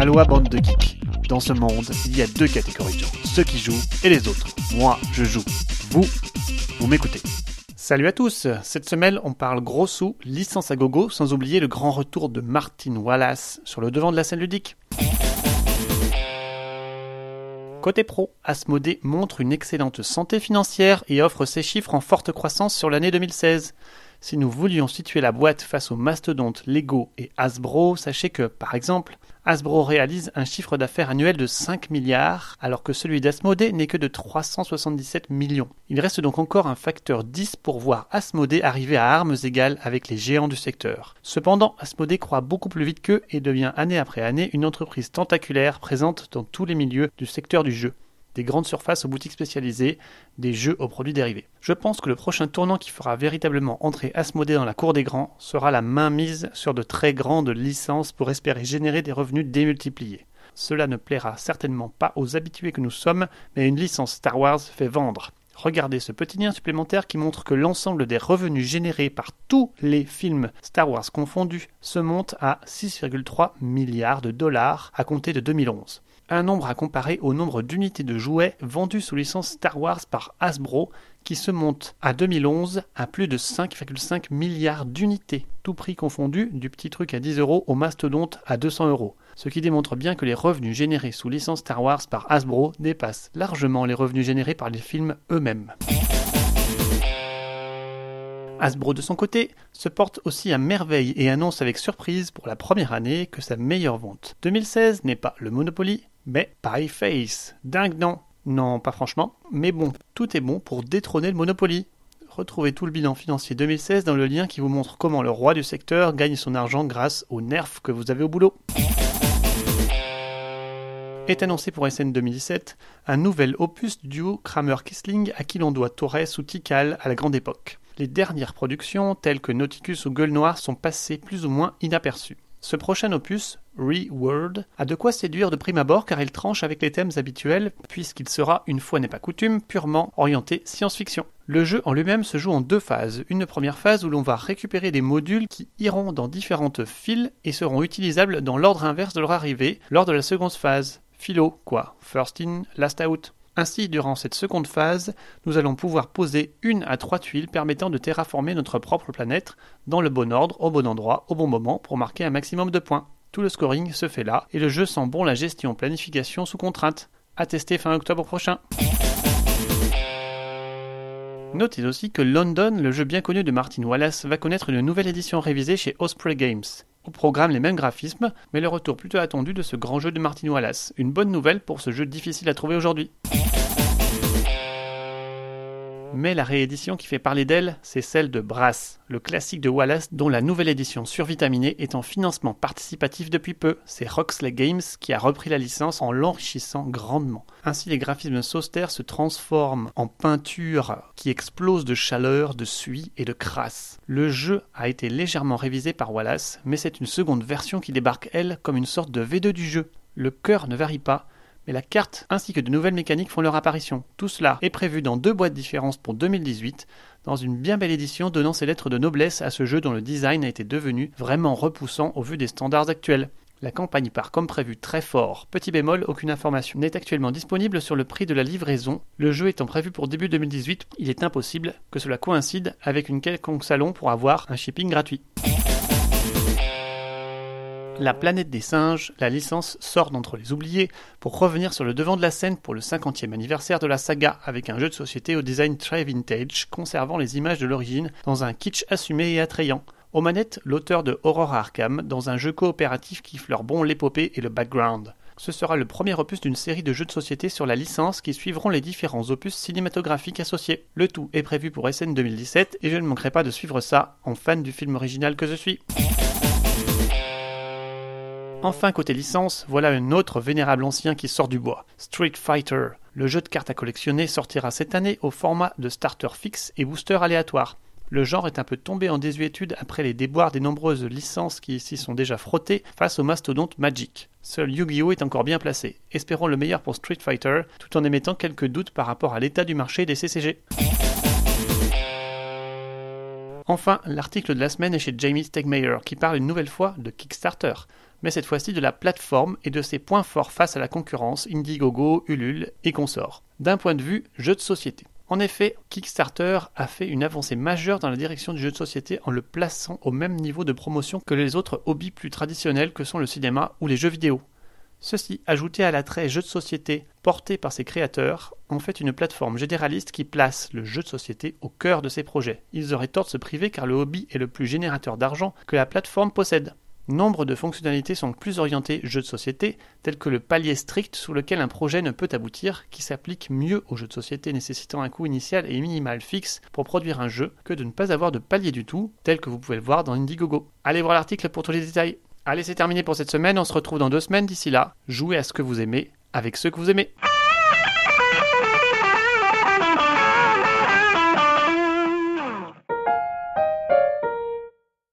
Aloha bande de geeks. Dans ce monde, il y a deux catégories de gens, ceux qui jouent et les autres. Moi, je joue. Vous, vous m'écoutez. Salut à tous. Cette semaine, on parle gros sous, licence à gogo, sans oublier le grand retour de Martin Wallace sur le devant de la scène ludique. Côté pro, Asmodee montre une excellente santé financière et offre ses chiffres en forte croissance sur l'année 2016. Si nous voulions situer la boîte face aux mastodontes Lego et Hasbro, sachez que, par exemple, Hasbro réalise un chiffre d'affaires annuel de 5 milliards, alors que celui d'Asmodee n'est que de 377 millions. Il reste donc encore un facteur 10 pour voir Asmodee arriver à armes égales avec les géants du secteur. Cependant, Asmodee croît beaucoup plus vite qu'eux et devient année après année une entreprise tentaculaire présente dans tous les milieux du secteur du jeu. Des grandes surfaces aux boutiques spécialisées, des jeux aux produits dérivés. Je pense que le prochain tournant qui fera véritablement entrer Asmodee dans la cour des grands sera la mainmise sur de très grandes licences pour espérer générer des revenus démultipliés. Cela ne plaira certainement pas aux habitués que nous sommes, mais une licence Star Wars fait vendre. Regardez ce petit lien supplémentaire qui montre que l'ensemble des revenus générés par tous les films Star Wars confondus se monte à 6,3 milliards de dollars à compter de 2011. Un nombre à comparer au nombre d'unités de jouets vendues sous licence Star Wars par Hasbro, qui se monte à 2011 à plus de 5,5 milliards d'unités, tout prix confondu, du petit truc à 10 € au mastodonte à 200 €. Ce qui démontre bien que les revenus générés sous licence Star Wars par Hasbro dépassent largement les revenus générés par les films eux-mêmes. Hasbro, de son côté, se porte aussi à merveille et annonce avec surprise pour la première année que sa meilleure vente 2016 n'est pas le Monopoly, mais PyFace. Dingue, non? Non, pas franchement. Mais bon, tout est bon pour détrôner le Monopoly. Retrouvez tout le bilan financier 2016 dans le lien qui vous montre comment le roi du secteur gagne son argent grâce aux nerfs que vous avez au boulot. Est annoncé pour SN 2017 un nouvel opus duo Kramer-Kissling à qui l'on doit Torres ou Tikal à la grande époque. Les dernières productions, telles que Nauticus ou Gueule Noire, sont passées plus ou moins inaperçues. Ce prochain opus, Re-World, a de quoi séduire de prime abord car il tranche avec les thèmes habituels puisqu'il sera, une fois n'est pas coutume, purement orienté science-fiction. Le jeu en lui-même se joue en deux phases. Une première phase où l'on va récupérer des modules qui iront dans différentes files et seront utilisables dans l'ordre inverse de leur arrivée lors de la seconde phase. Philo, quoi. First in, last out. Ainsi, durant cette seconde phase, nous allons pouvoir poser 1 à 3 tuiles permettant de terraformer notre propre planète dans le bon ordre, au bon endroit, au bon moment pour marquer un maximum de points. Tout le scoring se fait là et le jeu sent bon la gestion planification sous contrainte. À tester fin octobre prochain. Notez aussi que London, le jeu bien connu de Martin Wallace, va connaître une nouvelle édition révisée chez Osprey Games. Au programme les mêmes graphismes, mais le retour plutôt attendu de ce grand jeu de Martin Wallace. Une bonne nouvelle pour ce jeu difficile à trouver aujourd'hui. Mais la réédition qui fait parler d'elle, c'est celle de Brass, le classique de Wallace dont la nouvelle édition survitaminée est en financement participatif depuis peu. C'est Roxley Games qui a repris la licence en l'enrichissant grandement. Ainsi, les graphismes Soster se transforment en peinture qui explose de chaleur, de suie et de crasse. Le jeu a été légèrement révisé par Wallace, mais c'est une seconde version qui débarque, elle, comme une sorte de V2 du jeu. Le cœur ne varie pas, mais la carte ainsi que de nouvelles mécaniques font leur apparition. Tout cela est prévu dans 2 boîtes différentes pour 2018, dans une bien belle édition donnant ses lettres de noblesse à ce jeu dont le design a été devenu vraiment repoussant au vu des standards actuels. La campagne part comme prévu très fort. Petit bémol, aucune information n'est actuellement disponible sur le prix de la livraison. Le jeu étant prévu pour début 2018, il est impossible que cela coïncide avec une quelconque salon pour avoir un shipping gratuit. La planète des singes, la licence sort d'entre les oubliés pour revenir sur le devant de la scène pour le 50e anniversaire de la saga avec un jeu de société au design très vintage conservant les images de l'origine dans un kitsch assumé et attrayant. Aux manettes, l'auteur de Horror Arkham dans un jeu coopératif qui fleure bon l'épopée et le background. Ce sera le premier opus d'une série de jeux de société sur la licence qui suivront les différents opus cinématographiques associés. Le tout est prévu pour SN 2017 et je ne manquerai pas de suivre ça en fan du film original que je suis. Enfin, côté licence, voilà un autre vénérable ancien qui sort du bois, Street Fighter. Le jeu de cartes à collectionner sortira cette année au format de starter fixe et booster aléatoire. Le genre est un peu tombé en désuétude après les déboires des nombreuses licences qui s'y sont déjà frottées face au mastodonte Magic. Seul Yu-Gi-Oh! Est encore bien placé. Espérons le meilleur pour Street Fighter, tout en émettant quelques doutes par rapport à l'état du marché des CCG. Enfin, l'article de la semaine est chez Jamie Stegmayer, qui parle une nouvelle fois de Kickstarter. mais cette fois-ci de la plateforme et de ses points forts face à la concurrence Indiegogo, Ulule et consorts. D'un point de vue jeu de société. En effet, Kickstarter a fait une avancée majeure dans la direction du jeu de société en le plaçant au même niveau de promotion que les autres hobbies plus traditionnels que sont le cinéma ou les jeux vidéo. Ceci, ajouté à l'attrait jeu de société porté par ses créateurs, en fait une plateforme généraliste qui place le jeu de société au cœur de ses projets. Ils auraient tort de se priver car le hobby est le plus générateur d'argent que la plateforme possède. Nombre de fonctionnalités sont plus orientées jeux de société, tels que le palier strict sous lequel un projet ne peut aboutir, qui s'applique mieux aux jeux de société nécessitant un coût initial et minimal fixe pour produire un jeu, que de ne pas avoir de palier du tout, tel que vous pouvez le voir dans Indiegogo. Allez voir l'article pour tous les détails. Allez, c'est terminé pour cette semaine, on se retrouve dans 2 semaines, d'ici là, jouez à ce que vous aimez, avec ceux que vous aimez.